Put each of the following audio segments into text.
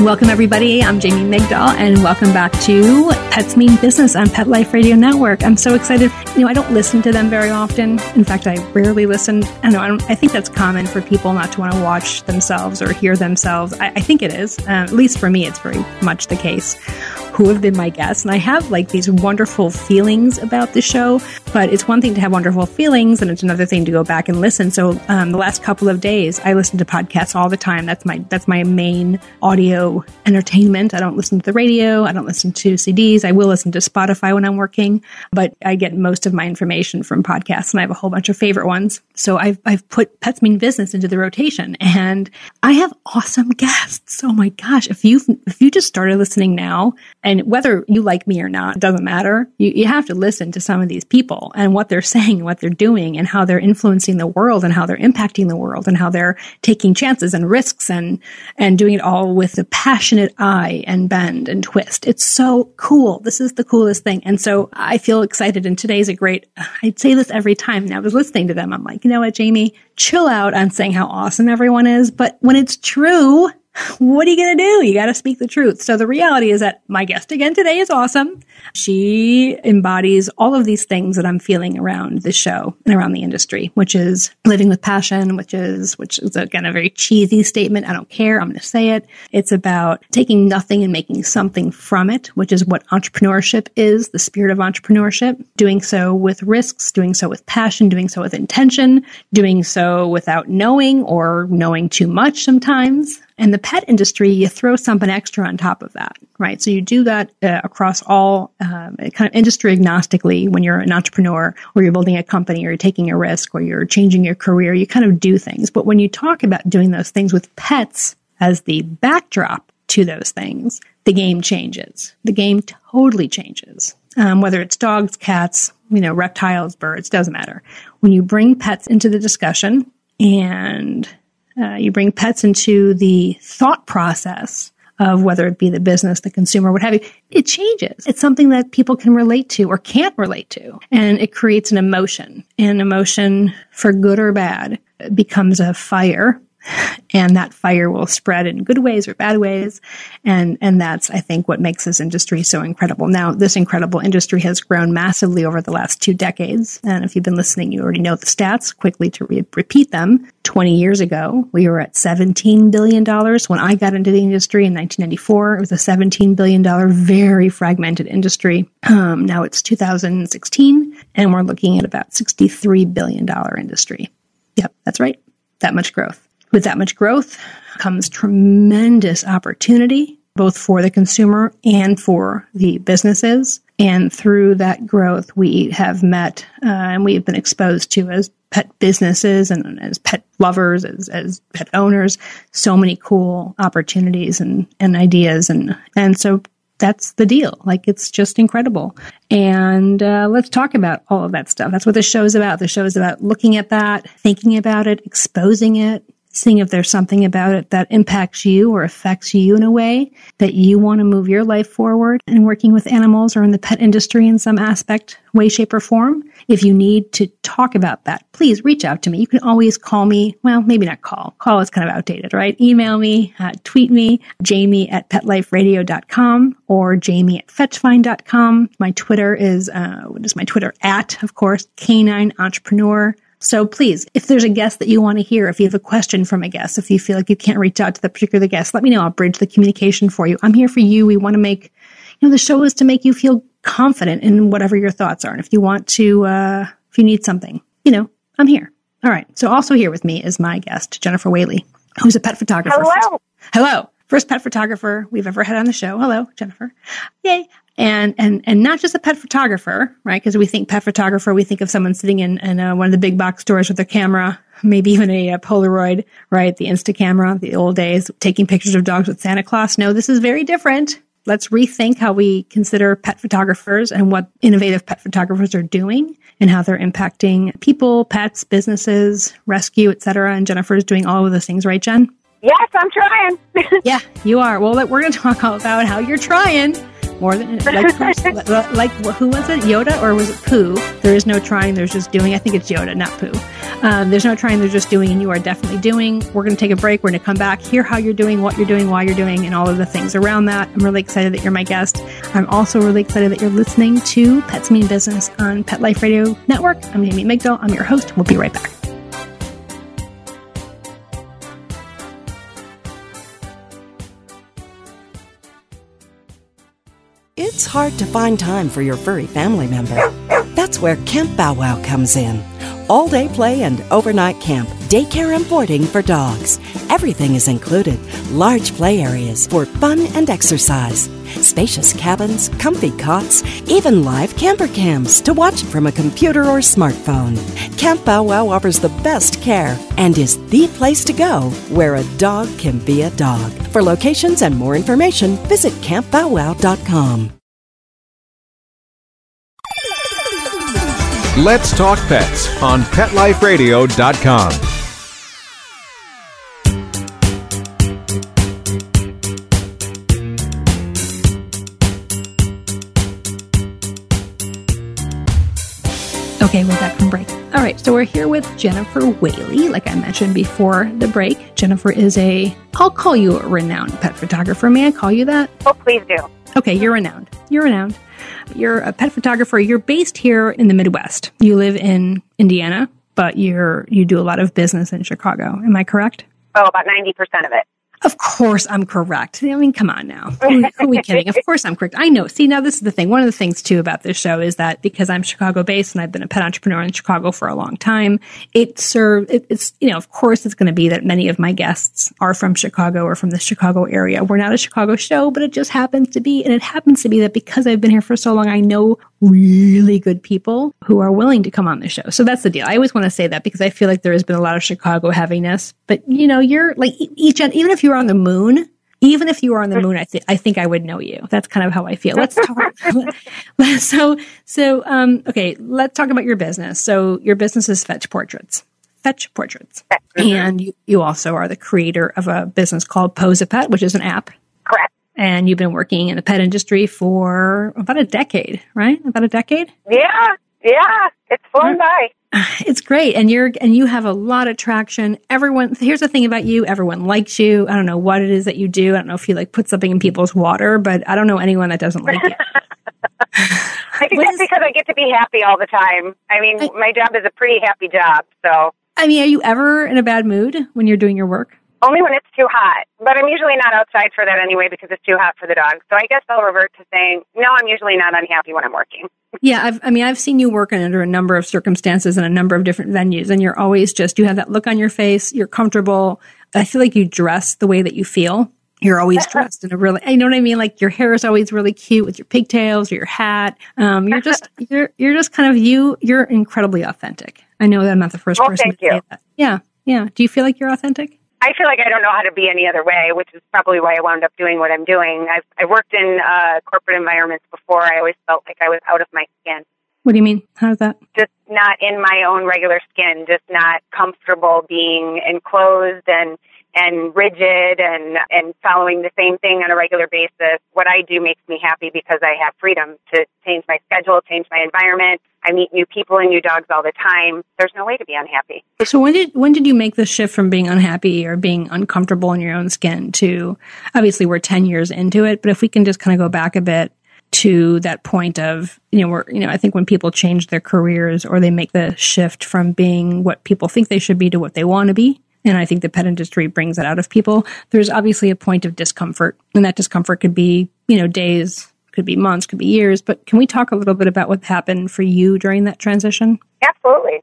Welcome, everybody. I'm Jamie Migdahl, and welcome back to Pets Mean Business on Pet Life Radio Network. I'm so excited. You know, I don't listen to them very often. In fact, I rarely listen. I think that's common for people not to want to watch themselves or hear themselves. I think it is. At least for me, it's very much the case. Who have been my guests? And I have like these wonderful feelings about the show, but it's one thing to have wonderful feelings, and it's another thing to go back and listen. So the last couple of days, I listen to podcasts all the time. That's my main audio entertainment. I don't listen to the radio. I don't listen to CDs. I will listen to Spotify when I'm working, but I get most of my information from podcasts, and I have a whole bunch of favorite ones. So I've put Pets Mean Business into the rotation, and I have awesome guests. Oh my gosh! If you just started listening now. And whether you like me or not, it doesn't matter. You have to listen to some of these people and what they're saying, what they're doing, and how they're influencing the world and how they're impacting the world and how they're taking chances and risks and doing it all with a passionate eye and bend and twist. It's so cool. This is the coolest thing. And so I feel excited. And today's a great, I'd say this every time. And I was listening to them. I'm like, you know what, Jamie, chill out on saying how awesome everyone is. But when it's true, what are you going to do? You got to speak the truth. So the reality is that my guest again today is awesome. She embodies all of these things that I'm feeling around the show and around the industry, which is living with passion, which is again a very cheesy statement. I don't care. I'm going to say it. It's about taking nothing and making something from it, which is what entrepreneurship is, the spirit of entrepreneurship, doing so with risks, doing so with passion, doing so with intention, doing so without knowing or knowing too much sometimes. And the pet industry, you throw something extra on top of that, right? So you do that across all kind of industry agnostically when you're an entrepreneur or you're building a company or you're taking a risk or you're changing your career, you kind of do things. But when you talk about doing those things with pets as the backdrop to those things, the game changes. The game totally changes. Whether it's dogs, cats, you know, reptiles, birds, doesn't matter. When you bring pets into the discussion and you bring pets into the thought process of whether it be the business, the consumer, what have you, it changes. It's something that people can relate to or can't relate to. And it creates an emotion. And emotion, for good or bad, becomes a fire. And that fire will spread in good ways or bad ways. And that's, I think, what makes this industry so incredible. Now, this incredible industry has grown massively over the last 2 decades. And if you've been listening, you already know the stats. Quickly to repeat them, 20 years ago, we were at $17 billion. When I got into the industry in 1994, it was a $17 billion, very fragmented industry. Now it's 2016, and we're looking at about $63 billion industry. Yep, that's right. That much growth. With that much growth comes tremendous opportunity, both for the consumer and for the businesses. And through that growth, we have met and we've been exposed to as pet businesses and as pet lovers, as pet owners, so many cool opportunities and ideas. And so that's the deal. Like, it's just incredible. And let's talk about all of that stuff. That's what the show is about. The show is about looking at that, thinking about it, exposing it, seeing if there's something about it that impacts you or affects you in a way that you want to move your life forward and working with animals or in the pet industry in some aspect, way, shape, or form. If you need to talk about that, please reach out to me. You can always call me. Well, maybe not call. Call is kind of outdated, right? Email me, tweet me, jamie@PetLifeRadio.com or jamie@FetchFind.com. My Twitter is, what is my Twitter @ of course, Canine Entrepreneur. So please, if there's a guest that you want to hear, if you have a question from a guest, if you feel like you can't reach out to the particular guest, let me know. I'll bridge the communication for you. I'm here for you. We want to make, you know, the show is to make you feel confident in whatever your thoughts are. And if you want to, if you need something, you know, I'm here. All right. So also here with me is my guest, Jennifer Whaley, who's a pet photographer. Hello. First pet photographer we've ever had on the show. Hello, Jennifer. Yay. And not just a pet photographer, right? Because we think pet photographer, we think of someone sitting in one of the big box stores with their camera, maybe even a Polaroid, right? The Insta camera, the old days, taking pictures of dogs with Santa Claus. No, this is very different. Let's rethink how we consider pet photographers and what innovative pet photographers are doing and how they're impacting people, pets, businesses, rescue, et cetera. And Jennifer is doing all of those things, right, Jen? Yes, I'm trying. Yeah, you are. Well, we're going to talk about how you're trying more than like who was it? Yoda, or was it Pooh? There is no trying. There's just doing. I think it's Yoda, not Pooh. There's no trying. There's just doing, and you are definitely doing. We're going to take a break. We're going to come back, hear how you're doing, what you're doing, why you're doing, and all of the things around that. I'm really excited that you're my guest. I'm also really excited that you're listening to Pets Mean Business on Pet Life Radio Network. I'm Jamie Migdahl. I'm your host. We'll be right back. It's hard to find time for your furry family member. That's where Camp Bow Wow comes in. All-day play and overnight camp, daycare and boarding for dogs. Everything is included. Large play areas for fun and exercise. Spacious cabins, comfy cots, even live camper cams to watch from a computer or smartphone. Camp Bow Wow offers the best care and is the place to go where a dog can be a dog. For locations and more information, visit CampBowWow.com. Let's Talk Pets on PetLifeRadio.com. Okay, we're back from break. All right, so we're here with Jennifer Whaley. Like I mentioned before the break, Jennifer is I'll call you a renowned pet photographer. May I call you that? Oh, please do. Okay, you're renowned. You're renowned. You're a pet photographer. You're based here in the Midwest. You live in Indiana, but you do a lot of business in Chicago. Am I correct? Oh, about 90% of it. Of course I'm correct. I mean, come on now. Who are we kidding? Of course I'm correct. I know. See, now this is the thing. One of the things, too, about this show is that because I'm Chicago-based and I've been a pet entrepreneur in Chicago for a long time, it's, you know, of course it's going to be that many of my guests are from Chicago or from the Chicago area. We're not a Chicago show, but it just happens to be. And it happens to be that because I've been here for so long, I know really good people who are willing to come on the show. So that's the deal. I always want to say that because I feel like there has been a lot of Chicago heaviness. But, you know, you're like even if you were on the moon, I think I would know you. That's kind of how I feel. Let's talk. Okay, let's talk about your business. So your business is Fetch Portraits. And you also are the creator of a business called Pose-a-Pet, which is an app. Correct. And you've been working in the pet industry for about a decade, right? Yeah. It's flown by. It's great. And you have a lot of traction. Here's the thing about you. Everyone likes you. I don't know what it is that you do. I don't know if you like put something in people's water, but I don't know anyone that doesn't like you. I think that's because I get to be happy all the time. I mean, my job is a pretty happy job. So, I mean, are you ever in a bad mood when you're doing your work? Only when it's too hot. But I'm usually not outside for that anyway because it's too hot for the dog. So I guess I'll revert to saying, no, I'm usually not unhappy when I'm working. Yeah, I've seen you working under a number of circumstances in a number of different venues. And you're always you have that look on your face. You're comfortable. I feel like you dress the way that you feel. You're always dressed in a really, you know what I mean? Like your hair is always really cute with your pigtails or your hat. You're just kind of you. You're incredibly authentic. I know that I'm not the first person to say that. Yeah. Do you feel like you're authentic? I feel like I don't know how to be any other way, which is probably why I wound up doing what I'm doing. I worked in corporate environments before. I always felt like I was out of my skin. What do you mean? How's that? Just not in my own regular skin, just not comfortable being enclosed and rigid and following the same thing on a regular basis. What I do makes me happy because I have freedom to change my schedule, change my environment. I meet new people and new dogs all the time. There's no way to be unhappy. So when did you make the shift from being unhappy or being uncomfortable in your own skin to, obviously we're 10 years into it, but if we can just kind of go back a bit to that point of, I think when people change their careers or they make the shift from being what people think they should be to what they want to be, and I think the pet industry brings that out of people, there's obviously a point of discomfort. And that discomfort could be, days, could be months, could be years. But can we talk a little bit about what happened for you during that transition? Absolutely.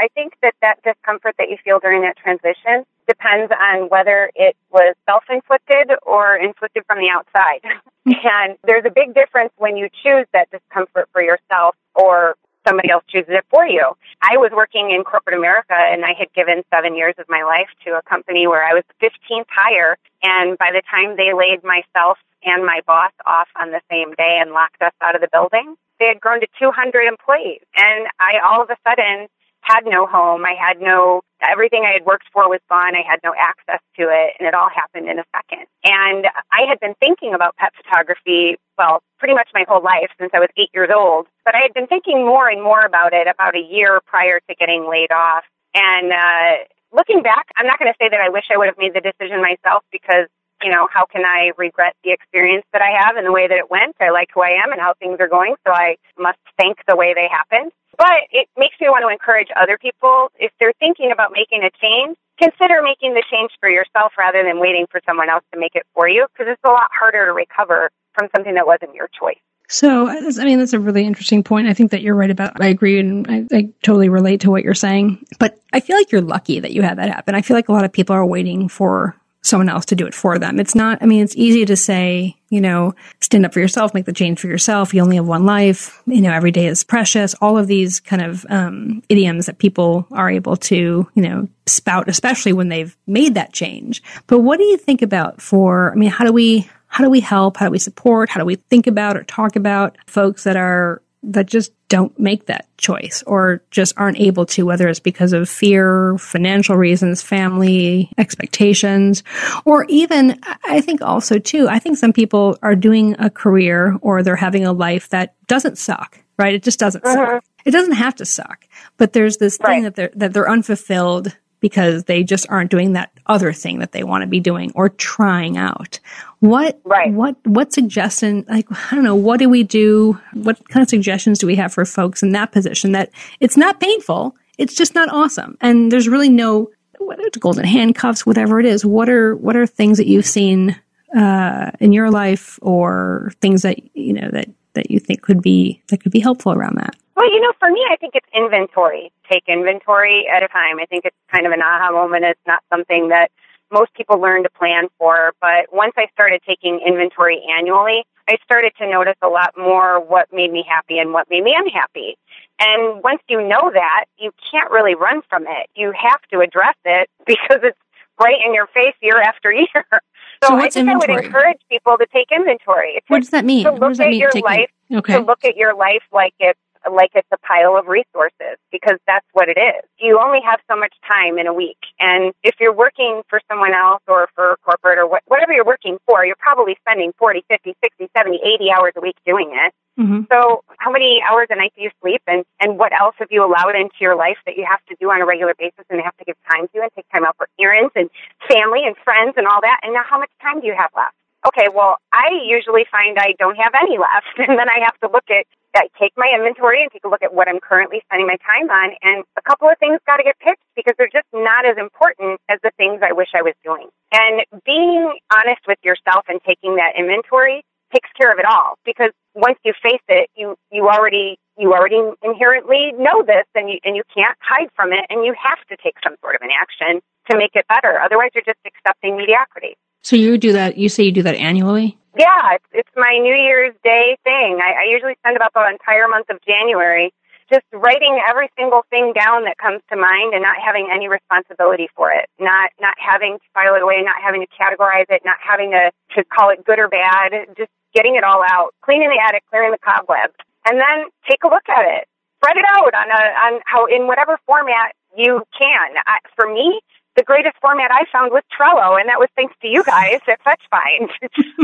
I think that discomfort that you feel during that transition depends on whether it was self-inflicted or inflicted from the outside. And there's a big difference when you choose that discomfort for yourself or somebody else chooses it for you. I was working in corporate America, and I had given 7 years of my life to a company where I was the 15th hire, and by the time they laid myself and my boss off on the same day and locked us out of the building, they had grown to 200 employees, and I all of a sudden had no home. I had no, everything I had worked for was gone. I had no access to it, and it all happened in a second. And I had been thinking about pet photography, well, pretty much my whole life since I was 8 years old. But I had been thinking more and more about it about a year prior to getting laid off. And looking back, I'm not going to say that I wish I would have made the decision myself, because, you know, how can I regret the experience that I have and the way that it went? I like who I am and how things are going, so I must thank the way they happened. But it makes me want to encourage other people, if they're thinking about making a change, consider making the change for yourself rather than waiting for someone else to make it for you, because it's a lot harder to recover from something that wasn't your choice. So, I mean, that's a really interesting point. I think that you're right about. I agree, and I totally relate to what you're saying. But I feel like you're lucky that you had that happen. I feel like a lot of people are waiting for someone else to do it for them. It's not, I mean, it's easy to say, you know, stand up for yourself, make the change for yourself. You only have one life. You know, every day is precious. All of these kind of idioms that people are able to, you know, spout, especially when they've made that change. But what do you think about for, I mean, how do we help? How do we support? How do we think about or talk about folks that just don't make that choice or just aren't able to, whether it's because of fear, financial reasons, family expectations, or even, I think also too, I think some people are doing a career or they're having a life that doesn't suck, right? It just doesn't suck. It doesn't have to suck, but there's this thing that they're unfulfilled because they just aren't doing that other thing that they want to be doing or trying out. What suggestion, like, I don't know, what do we do? What kind of suggestions do we have for folks in that position that it's not painful, it's just not awesome? And there's really no, whether it's golden handcuffs, whatever it is, what are things that you've seen in your life, or things that, you know, that you think could be helpful around that? Well, you know, for me, I think it's inventory. Take inventory at a time. I think it's kind of an aha moment. It's not something that most people learn to plan for. But once I started taking inventory annually, I started to notice a lot more what made me happy and what made me unhappy. And once you know that, you can't really run from it. You have to address it because it's right in your face year after year. So I think inventory? I would encourage people to take inventory. What does that mean? To look at your life, to look at your life like it's a pile of resources, because that's what it is. You only have so much time in a week. And if you're working for someone else or for corporate or whatever you're working for, you're probably spending 40, 50, 60, 70, 80 hours a week doing it. Mm-hmm. So how many hours a night do you sleep, and what else have you allowed into your life that you have to do on a regular basis and have to give time to and take time out for errands and family and friends and all that? And now how much time do you have left? Okay, well, I usually find I don't have any left, and then I have to look at, I take my inventory and take a look at what I'm currently spending my time on, and a couple of things got to get picked because they're just not as important as the things I wish I was doing. And being honest with yourself and taking that inventory takes care of it all, because once you face it, you already inherently know this, and you can't hide from it, and you have to take some sort of an action to make it better. Otherwise, you're just accepting mediocrity. So you do that, you say you do that annually? Yeah, it's my New Year's Day thing. I usually spend about the entire month of January just writing every single thing down that comes to mind and not having any responsibility for it, not having to file it away, not having to categorize it, not having to call it good or bad, just getting it all out, cleaning the attic, clearing the cobwebs, and then take a look at it. Spread it out on how, in whatever format you can. For me, the greatest format I found was Trello, and that was thanks to you guys at FetchFind.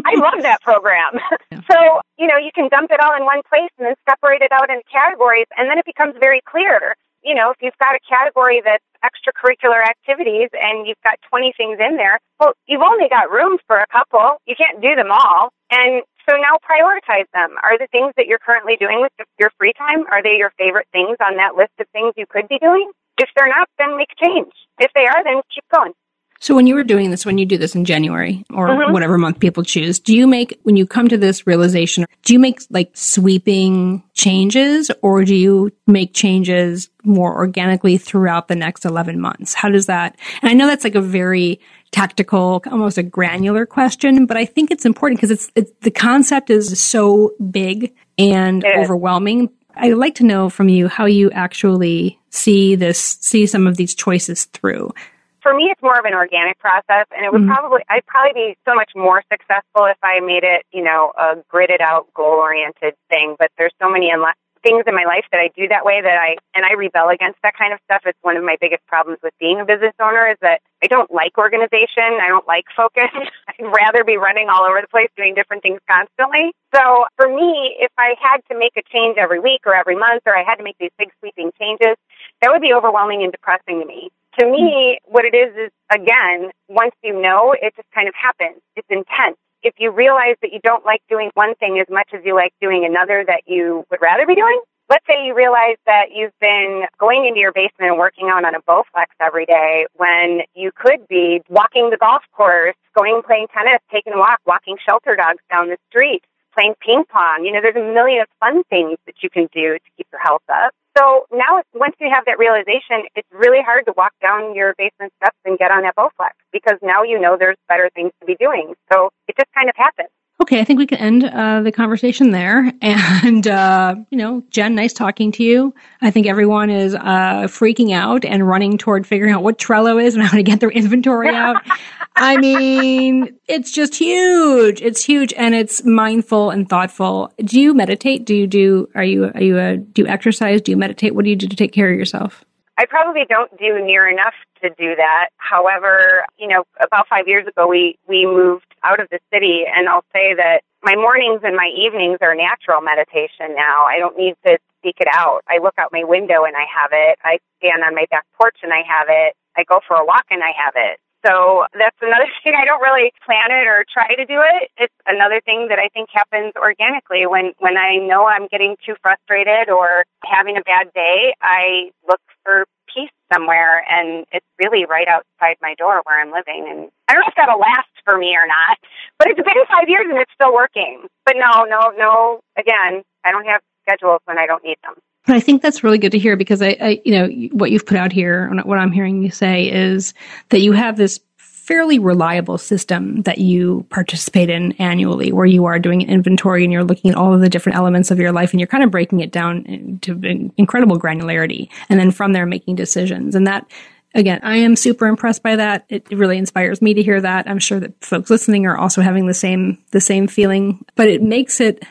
I love that program. So, you know, you can dump it all in one place and then separate it out into categories, and then it becomes very clear. You know, if you've got a category that's extracurricular activities and you've got 20 things in there, well, you've only got room for a couple. You can't do them all. And so now prioritize them. Are the things that you're currently doing with your free time, are they your favorite things on that list of things you could be doing? If they're not, then make change. If they are, then keep going. So when you were doing this, when you do this in January or whatever month people choose, do you make, when you come to this realization, do you make like sweeping changes, or do you make changes more organically throughout the next 11 months? How does that, and I know that's like a very tactical, almost a granular question, but I think it's important because it's the concept is so big and overwhelming. I'd like to know from you how you actually see some of these choices through. For me, it's more of an organic process, and it would I'd probably be so much more successful if I made it, you know, a gridded out, goal oriented thing. But there's so many things in my life that I do that way, and I rebel against that kind of stuff. It's one of my biggest problems with being a business owner is that I don't like organization. I don't like focus. I'd rather be running all over the place doing different things constantly. So for me, if I had to make a change every week or every month, or I had to make these big sweeping changes, that would be overwhelming and depressing to me. To me, what it is, again, once you know, it just kind of happens. It's intense. If you realize that you don't like doing one thing as much as you like doing another that you would rather be doing, let's say you realize that you've been going into your basement and working out on a Bowflex every day when you could be walking the golf course, going playing tennis, taking a walk, walking shelter dogs down the street, playing ping pong. You know, there's a million of fun things that you can do to keep your health up. So now once you have that realization, it's really hard to walk down your basement steps and get on that Bowflex because now you know there's better things to be doing. So it just kind of happens. Okay, I think we can end the conversation there. And, Jen, nice talking to you. I think everyone is freaking out and running toward figuring out what Trello is and how to get their inventory out. I mean, it's just huge. It's huge, and it's mindful and thoughtful. Do you meditate? Do you exercise? Do you meditate? What do you do to take care of yourself? I probably don't do near enough to do that. However, about 5 years ago, we moved out of the city, and I'll say that my mornings and my evenings are natural meditation now. I don't need to seek it out. I look out my window and I have it. I stand on my back porch and I have it. I go for a walk and I have it. So that's another thing. I don't really plan it or try to do it. It's another thing that I think happens organically. When I know I'm getting too frustrated or having a bad day, I look for peace somewhere, and it's really right outside my door where I'm living. And I don't know if that'll last for me or not, but it's been 5 years and it's still working. But no. Again, I don't have schedules when I don't need them. But I think that's really good to hear because I what you've put out here, what I'm hearing you say is that you have this fairly reliable system that you participate in annually where you are doing an inventory and you're looking at all of the different elements of your life and you're kind of breaking it down to incredible granularity and then from there making decisions. And that, again, I am super impressed by that. It really inspires me to hear that. I'm sure that folks listening are also having the same feeling, but it makes it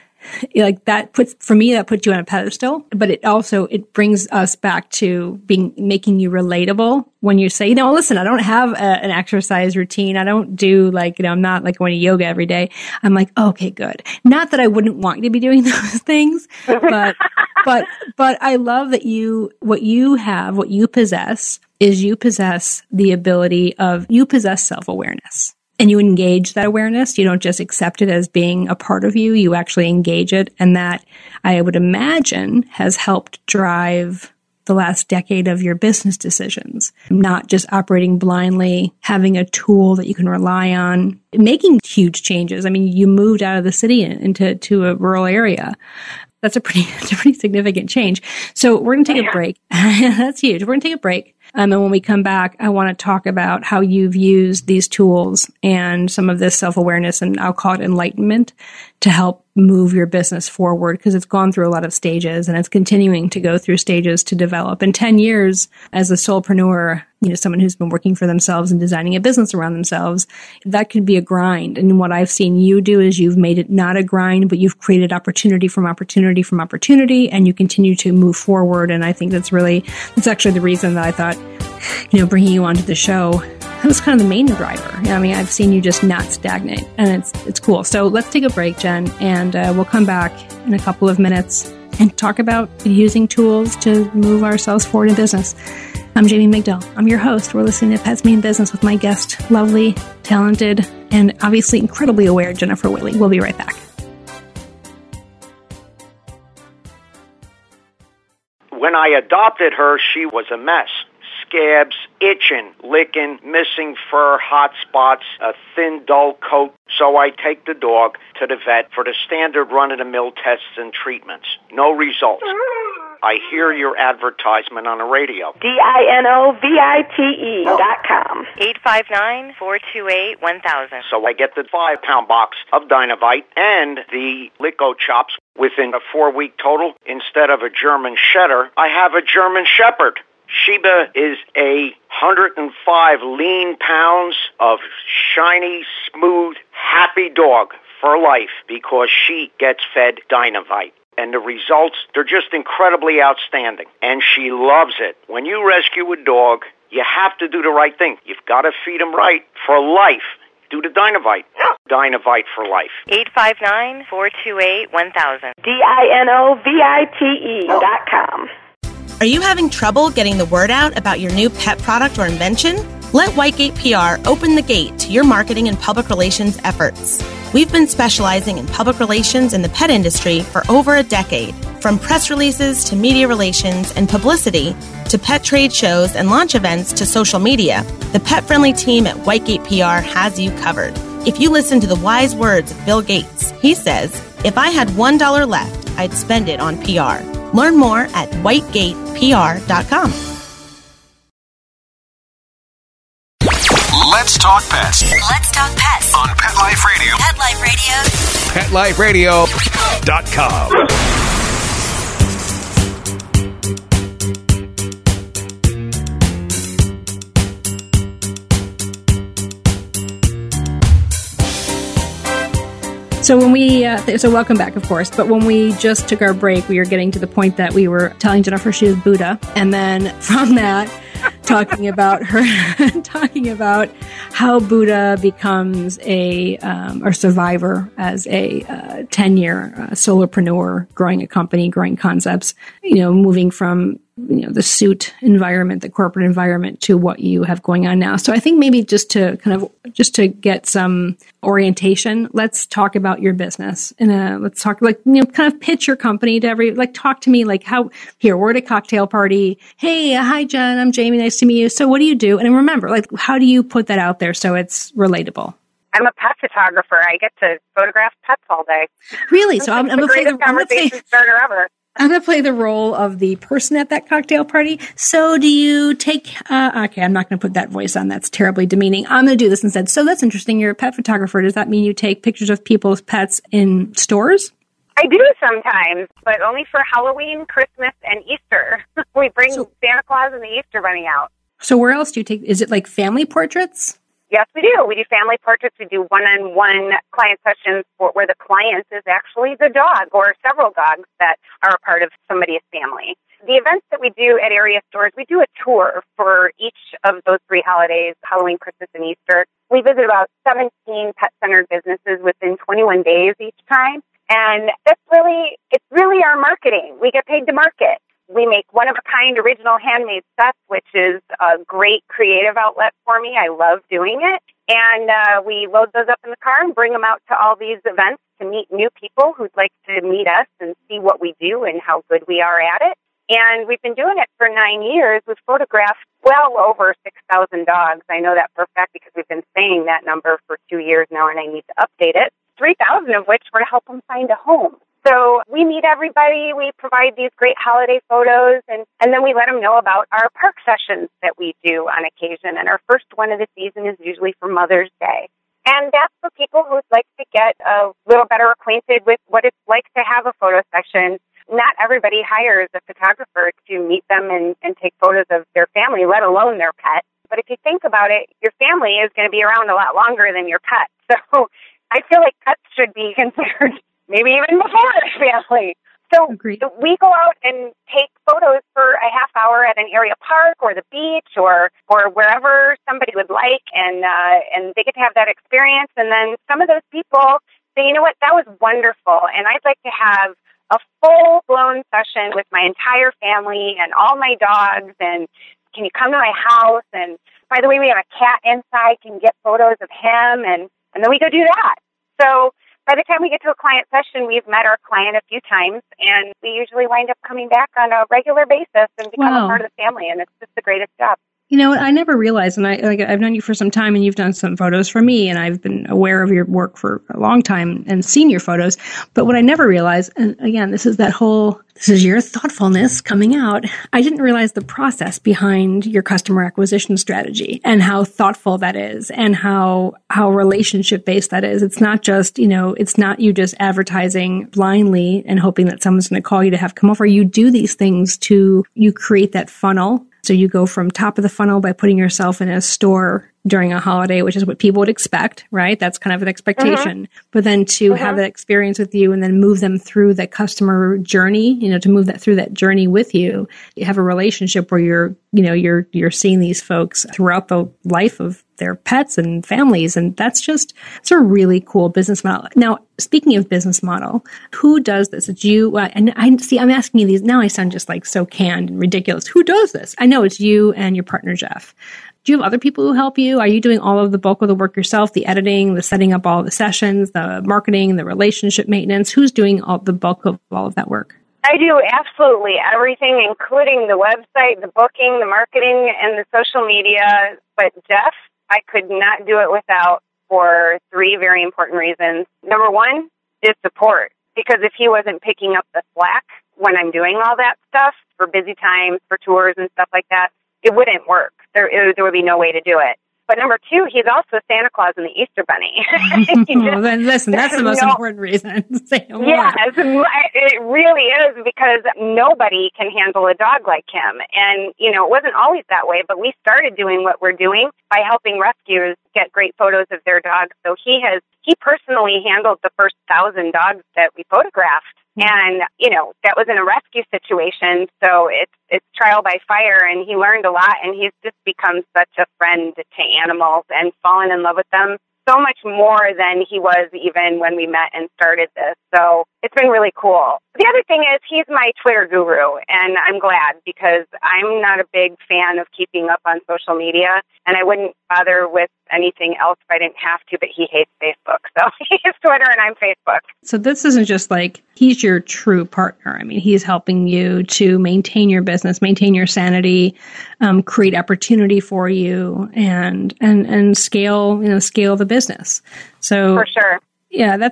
like that puts you on a pedestal, but it also brings us back to making you relatable when you say, listen, I don't have an exercise routine. I don't do I'm not like going to yoga every day. I'm like, okay, good. Not that I wouldn't want you to be doing those things, but but I love that you possess the ability of self-awareness. And you engage that awareness. You don't just accept it as being a part of you. You actually engage it. And that, I would imagine, has helped drive the last decade of your business decisions. Not just operating blindly, having a tool that you can rely on, making huge changes. I mean, you moved out of the city into a rural area. That's a pretty significant change. So we're going to take a break. That's huge. We're going to take a break. And when we come back, I want to talk about how you've used these tools and some of this self-awareness, and I'll call it enlightenment, to help move your business forward because it's gone through a lot of stages and it's continuing to go through stages to develop. In 10 years, as a solopreneur, someone who's been working for themselves and designing a business around themselves, that could be a grind. And what I've seen you do is you've made it not a grind, but you've created opportunity from opportunity from opportunity, and you continue to move forward. And I think that's actually the reason that I thought, bringing you onto the show, that was kind of the main driver. I mean, I've seen you just not stagnate, and it's cool. So let's take a break, Jen, and we'll come back in a couple of minutes and talk about using tools to move ourselves forward in business. I'm Jamie Migdahl. I'm your host. We're listening to Pets Mean Business with my guest, lovely, talented, and obviously incredibly aware Jennifer Whaley. We'll be right back. When I adopted her, she was a mess. Scabs, itching, licking, missing fur, hot spots, a thin, dull coat. So I take the dog to the vet for the standard run-of-the-mill tests and treatments. No results. I hear your advertisement on the radio. DINOVITE.com. 859-428-1000. So I get the 5-pound box of Dinovite and the Lico Chops within a 4-week total. Instead of a German Shedder, I have a German Shepherd. Sheba is 105 lean pounds of shiny, smooth, happy dog for life because she gets fed Dinovite. And the results, they're just incredibly outstanding. And she loves it. When you rescue a dog, you have to do the right thing. You've got to feed them right for life. Do the Dinovite. Dinovite for life. 859-428-1000. Dinovite.com. Are you having trouble getting the word out about your new pet product or invention? Let WhiteGate PR open the gate to your marketing and public relations efforts. We've been specializing in public relations in the pet industry for over a decade. From press releases to media relations and publicity to pet trade shows and launch events to social media, the pet-friendly team at WhiteGate PR has you covered. If you listen to the wise words of Bill Gates, he says, "If I had $1 left, I'd spend it on PR." Learn more at WhiteGatePR.com. Let's talk pets. Let's talk pets. On Pet Life Radio. Pet Life Radio. PetLifeRadio.com. So when we, welcome back, of course, but when we just took our break, we were getting to the point that we were telling Jennifer she was Buddha. And then from that, talking about how Buddha becomes a survivor as a 10-year solopreneur, growing a company, growing concepts, moving from the suit environment, the corporate environment, to what you have going on now. So I think maybe just to get some orientation, let's talk about your business and let's talk kind of pitch your company to talk to me we're at a cocktail party. Hey, hi Jen, I'm Jamie. Nice to meet you. So what do you do? And remember, how do you put that out there so it's relatable? I'm a pet photographer. I get to photograph pets all day. Really? So I'm the greatest conversation starter ever. I'm going to play the role of the person at that cocktail party. So do you take, I'm not going to put that voice on. That's terribly demeaning. I'm going to do this instead. So that's interesting. You're a pet photographer. Does that mean you take pictures of people's pets in stores? I do sometimes, but only for Halloween, Christmas, and Easter. We bring Santa Claus and the Easter Bunny out. So where else do you take? Is it like family portraits? Yes, we do. We do family portraits. We do one-on-one client sessions where the client is actually the dog or several dogs that are a part of somebody's family. The events that we do at area stores, we do a tour for each of those three holidays, Halloween, Christmas, and Easter. We visit about 17 pet-centered businesses within 21 days each time. And it's really our marketing. We get paid to market. We make one-of-a-kind original handmade sets, which is a great creative outlet for me. I love doing it. And we load those up in the car and bring them out to all these events to meet new people who'd like to meet us and see what we do and how good we are at it. And we've been doing it for 9 years. We've photographed well over 6,000 dogs. I know that for a fact because we've been saying that number for 2 years now, and I need to update it. 3,000 of which were to help them find a home. So we meet everybody, we provide these great holiday photos, and then we let them know about our park sessions that we do on occasion. And our first one of the season is usually for Mother's Day. And that's for people who'd like to get a little better acquainted with what it's like to have a photo session. Not everybody hires a photographer to meet them and take photos of their family, let alone their pet. But if you think about it, your family is going to be around a lot longer than your pet. So I feel like pets should be considered maybe even before family. So agreed. We go out and take photos for a half hour at an area park or the beach or wherever somebody would like, and they get to have that experience. And then some of those people say, you know what, that was wonderful, and I'd like to have a full-blown session with my entire family and all my dogs, and can you come to my house? And by the way, we have a cat inside, can you get photos of him? And then we go do that. So by the time we get to a client session, we've met our client a few times, and we usually wind up coming back on a regular basis and become a part of the family, and it's just the greatest job. You know, I never realized, and I've known you for some time, and you've done some photos for me, and I've been aware of your work for a long time and seen your photos. But what I never realized, and again, this is your thoughtfulness coming out. I didn't realize the process behind your customer acquisition strategy and how thoughtful that is and how relationship based that is. It's not just, it's not you just advertising blindly and hoping that someone's going to call you to have come over. You do these things you create that funnel. So you go from top of the funnel by putting yourself in a store during a holiday, which is what people would expect, right? That's kind of an expectation. Mm-hmm. But then to have that experience with you and then move them through the customer journey, you know, to move that through that journey with you, you have a relationship where you're seeing these folks throughout the life of their pets and families. And it's a really cool business model. Now, speaking of business model, who does this? It's you. And I see, I'm asking you these now. I sound just like so canned and ridiculous. Who does this? I know it's you and your partner, Jeff. Do you have other people who help you? Are you doing all of the bulk of the work yourself, the editing, the setting up all the sessions, the marketing, the relationship maintenance? Who's doing all the bulk of all of that work? I do absolutely everything, including the website, the booking, the marketing, and the social media. But Jeff, I could not do it without for three very important reasons. Number one is support, because if he wasn't picking up the slack when I'm doing all that stuff for busy times, for tours and stuff like that, it wouldn't work. There would be no way to do it. But number two, he's also Santa Claus and the Easter Bunny. Well, then listen, that's the most important reason. Yeah, it really is, because nobody can handle a dog like him. And, you know, it wasn't always that way, but we started doing what we're doing by helping rescuers get great photos of their dogs. So he personally handled the first 1,000 dogs that we photographed. And, you know, that was in a rescue situation, so it's trial by fire, and he learned a lot, and he's just become such a friend to animals and fallen in love with them so much more than he was even when we met and started this. So it's been really cool. The other thing is he's my Twitter guru, and I'm glad, because I'm not a big fan of keeping up on social media, and I wouldn't bother with anything else if I didn't have to, but he hates Facebook. So he has Twitter and I'm Facebook. So this isn't just like he's your true partner. I mean, he's helping you to maintain your business, maintain your sanity, create opportunity for you, and scale the business. So for sure. Yeah, but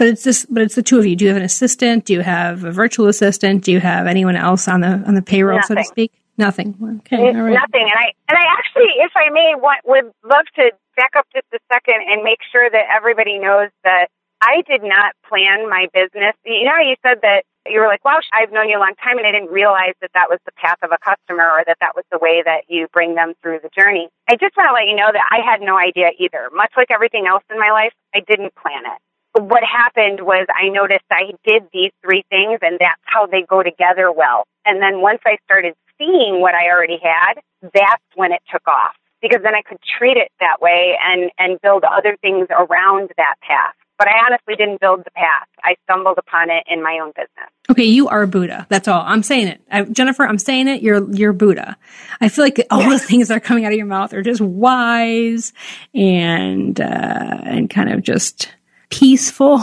it's the two of you. Do you have an assistant? Do you have a virtual assistant? Do you have anyone else on the payroll, so to speak? Nothing. Okay. All right. Nothing. And I actually, if I may, would love to back up just a second and make sure that everybody knows that I did not plan my business. You know, you said that you were like, wow, I've known you a long time, and I didn't realize that that was the path of a customer, or that that was the way that you bring them through the journey. I just want to let you know that I had no idea either. Much like everything else in my life, I didn't plan it. What happened was I noticed I did these three things, and that's how they go together well. And then once I started seeing what I already had, that's when it took off, because then I could treat it that way and build other things around that path. But I honestly didn't build the path. I stumbled upon it in my own business. Okay, you are Buddha. That's all. I'm saying it. Jennifer, I'm saying it. You're Buddha. I feel like all the things that are coming out of your mouth are just wise and kind of just peaceful.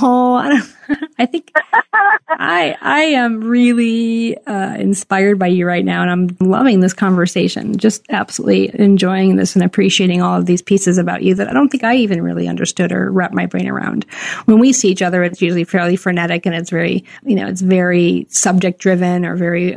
I think I am really inspired by you right now, and I'm loving this conversation, just absolutely enjoying this and appreciating all of these pieces about you that I don't think I even really understood or wrapped my brain around. When we see each other, it's usually fairly frenetic, and it's very subject driven, or very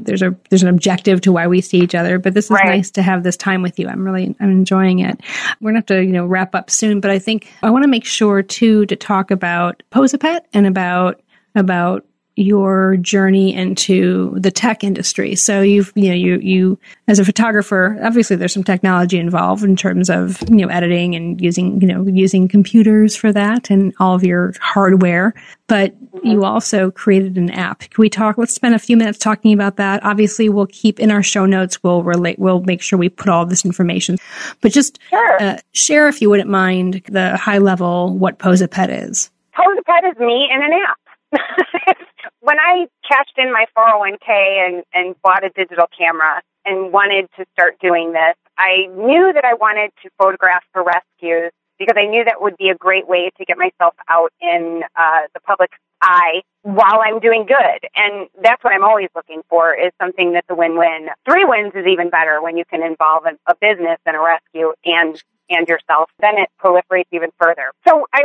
there's an objective to why we see each other. But this is nice to have this time with you. I'm enjoying it. We're gonna have to wrap up soon, but I think I want to make sure too to talk about Pose-a-Pet and about your journey into the tech industry. So you as a photographer, obviously there's some technology involved in terms of editing and using computers for that and all of your hardware. But you also created an app. Can we talk? Let's spend a few minutes talking about that. Obviously, we'll keep in our show notes. We'll make sure we put all this information. But just share, if you wouldn't mind, the high level what Pose-a-Pet is. Pose-a-Pet is me in an app. When I cashed in my 401k and bought a digital camera and wanted to start doing this, I knew that I wanted to photograph for rescues, because I knew that would be a great way to get myself out in the public eye while I'm doing good. And that's what I'm always looking for, is something that's a win-win. Three wins is even better when you can involve a business and a rescue and yourself. Then it proliferates even further. So I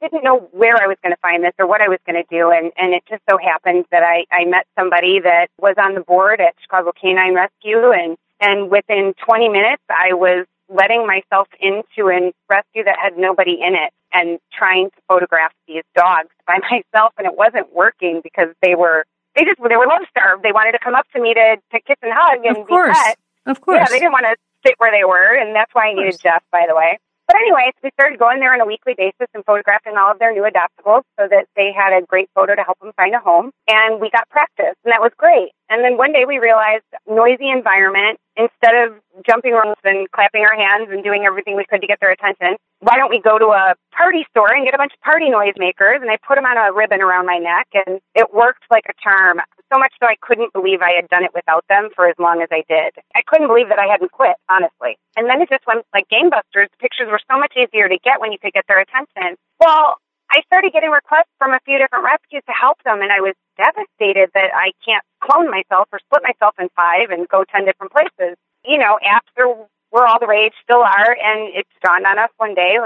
didn't know where I was going to find this or what I was going to do. And it just so happened that I met somebody that was on the board at Chicago Canine Rescue. And within 20 minutes, I was letting myself into a rescue that had nobody in it and trying to photograph these dogs by myself. And it wasn't working, because they were love starved. They wanted to come up to me to kiss and hug and be pet. Of course. Yeah, they didn't want to sit where they were, and that's why I needed Jeff, by the way. But anyways, we started going there on a weekly basis and photographing all of their new adoptables so that they had a great photo to help them find a home. And we got practice, and that was great. And then one day we realized noisy environment, instead of jumping ropes and clapping our hands and doing everything we could to get their attention, why don't we go to a party store and get a bunch of party noisemakers? And I put them on a ribbon around my neck, and it worked like a charm, so much so I couldn't believe I had done it without them for as long as I did. I couldn't believe that I hadn't quit, honestly. And then it just went like game busters. Pictures were so much easier to get when you could get their attention. Well, I started getting requests from a few different rescues to help them, and I was devastated that I can't clone myself or split myself in five and go 10 different places. You know, apps were all the rage, still are, and it's dawned on us one day,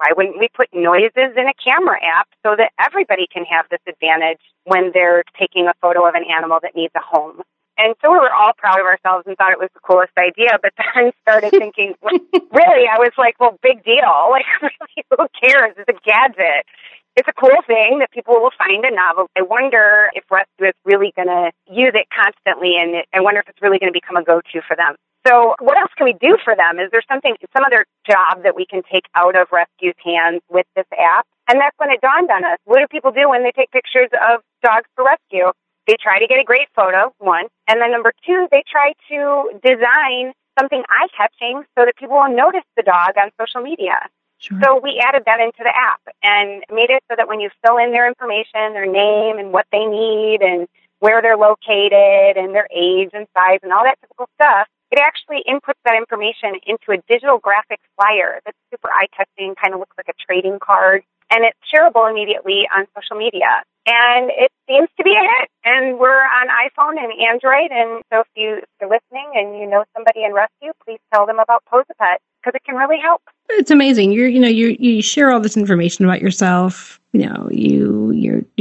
why wouldn't we put noises in a camera app so that everybody can have this advantage when they're taking a photo of an animal that needs a home? And so we were all proud of ourselves and thought it was the coolest idea, but then started thinking, really, I was like, well, big deal. Like, really, who cares? It's a gadget. It's a cool thing that people will find a novel. I wonder if rescue is really going to use it constantly, and I wonder if it's really going to become a go-to for them. So what else can we do for them? Is there some other job that we can take out of rescue's hands with this app? And that's when it dawned on us. What do people do when they take pictures of dogs for rescue? They try to get a great photo, one. And then number two, they try to design something eye-catching so that people will notice the dog on social media. Sure. So we added that into the app and made it so that when you fill in their information, their name and what they need and where they're located and their age and size and all that typical stuff, it actually inputs that information into a digital graphic flyer that's super eye-catching, kind of looks like a trading card. And it's shareable immediately on social media. And it seems to be a hit. And we're on iPhone and Android. And so if you're listening and you know somebody in rescue, please tell them about Pose-a-Pet because it can really help. It's amazing. You share all this information about yourself. You know, you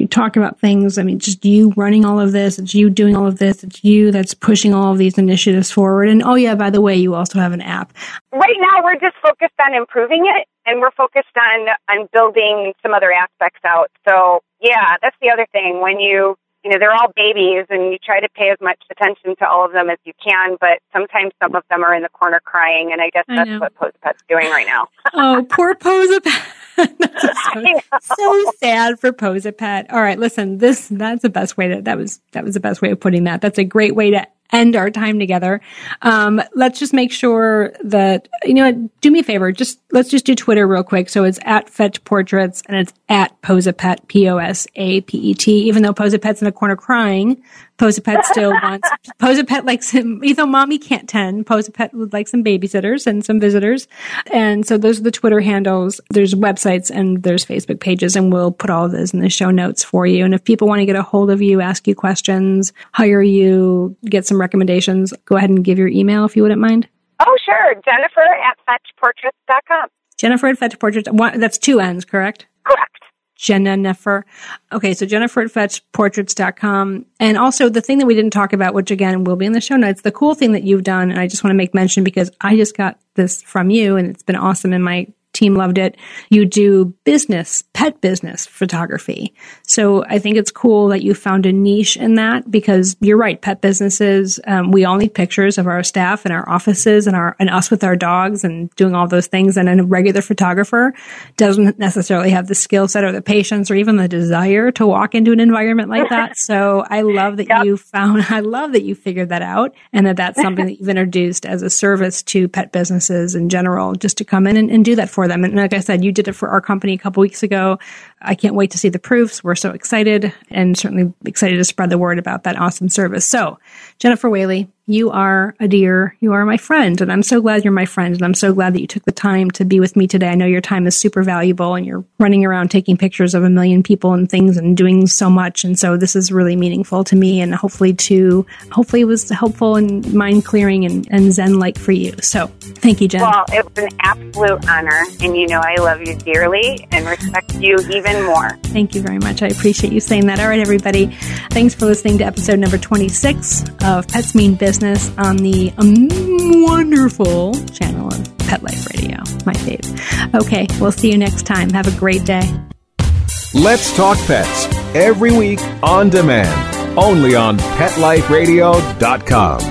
talk about things. I mean, just you running all of this. It's you doing all of this. It's you that's pushing all of these initiatives forward. And oh yeah, by the way, you also have an app. Right now, we're just focused on improving it. And we're focused on building some other aspects out. So, yeah, that's the other thing. When you know, they're all babies and you try to pay as much attention to all of them as you can, but sometimes some of them are in the corner crying, and I guess that's what Pose-a-Pet's doing right now. Oh, poor Pose-a-Pet. So sad for Pose-a-Pet. All right, listen, that's the best way that was the best way of putting that. That's a great way to end our time together. Let's just make sure that, you know, do me a favor. Let's just do Twitter real quick. So it's at Fetch Portraits and it's at Pose-a-Pet, P-O-S-A-P-E-T. Even though Pose-a-Pet's in the corner crying, Pose-a-Pet still wants, Pose-a-Pet likes him, even though mommy can't tend, Pose-a-Pet would like some babysitters and some visitors. And so those are the Twitter handles. There's websites and there's Facebook pages, and we'll put all of those in the show notes for you. And if people want to get a hold of you, ask you questions, hire you, get some recommendations, go ahead and give your email if you wouldn't mind. Oh, sure. Jennifer at FetchPortraits.com. Jennifer at FetchPortraits. That's two N's, correct? Correct. Jennifer. Okay, so Jennifer at FetchPortraits.com. And also the thing that we didn't talk about, which again will be in the show notes, the cool thing that you've done, and I just want to make mention because I just got this from you and it's been awesome and my team loved it. You do pet business photography. So I think it's cool that you found a niche in that because you're right, pet businesses, we all need pictures of our staff and our offices and us with our dogs and doing all those things. And a regular photographer doesn't necessarily have the skill set or the patience or even the desire to walk into an environment like that. So I love that I love that you figured that out and that's something that you've introduced as a service to pet businesses in general, just to come in and do that for them. And like I said, you did it for our company a couple weeks ago. I can't wait to see the proofs. We're so excited and certainly excited to spread the word about that awesome service. So Jennifer Whaley, you are a dear. You are my friend. And I'm so glad you're my friend. And I'm so glad that you took the time to be with me today. I know your time is super valuable and you're running around taking pictures of a million people and things and doing so much. And so this is really meaningful to me and hopefully it was helpful and mind clearing and Zen-like for you. So thank you, Jen. Well, it was an absolute honor. And you know, I love you dearly and respect you even more. Thank you very much. I appreciate you saying that. All right, everybody. Thanks for listening to episode number 26 of Pets Mean Business on the wonderful channel of Pet Life Radio, my fave. Okay, we'll see you next time. Have a great day. Let's Talk Pets every week on demand, only on PetLifeRadio.com.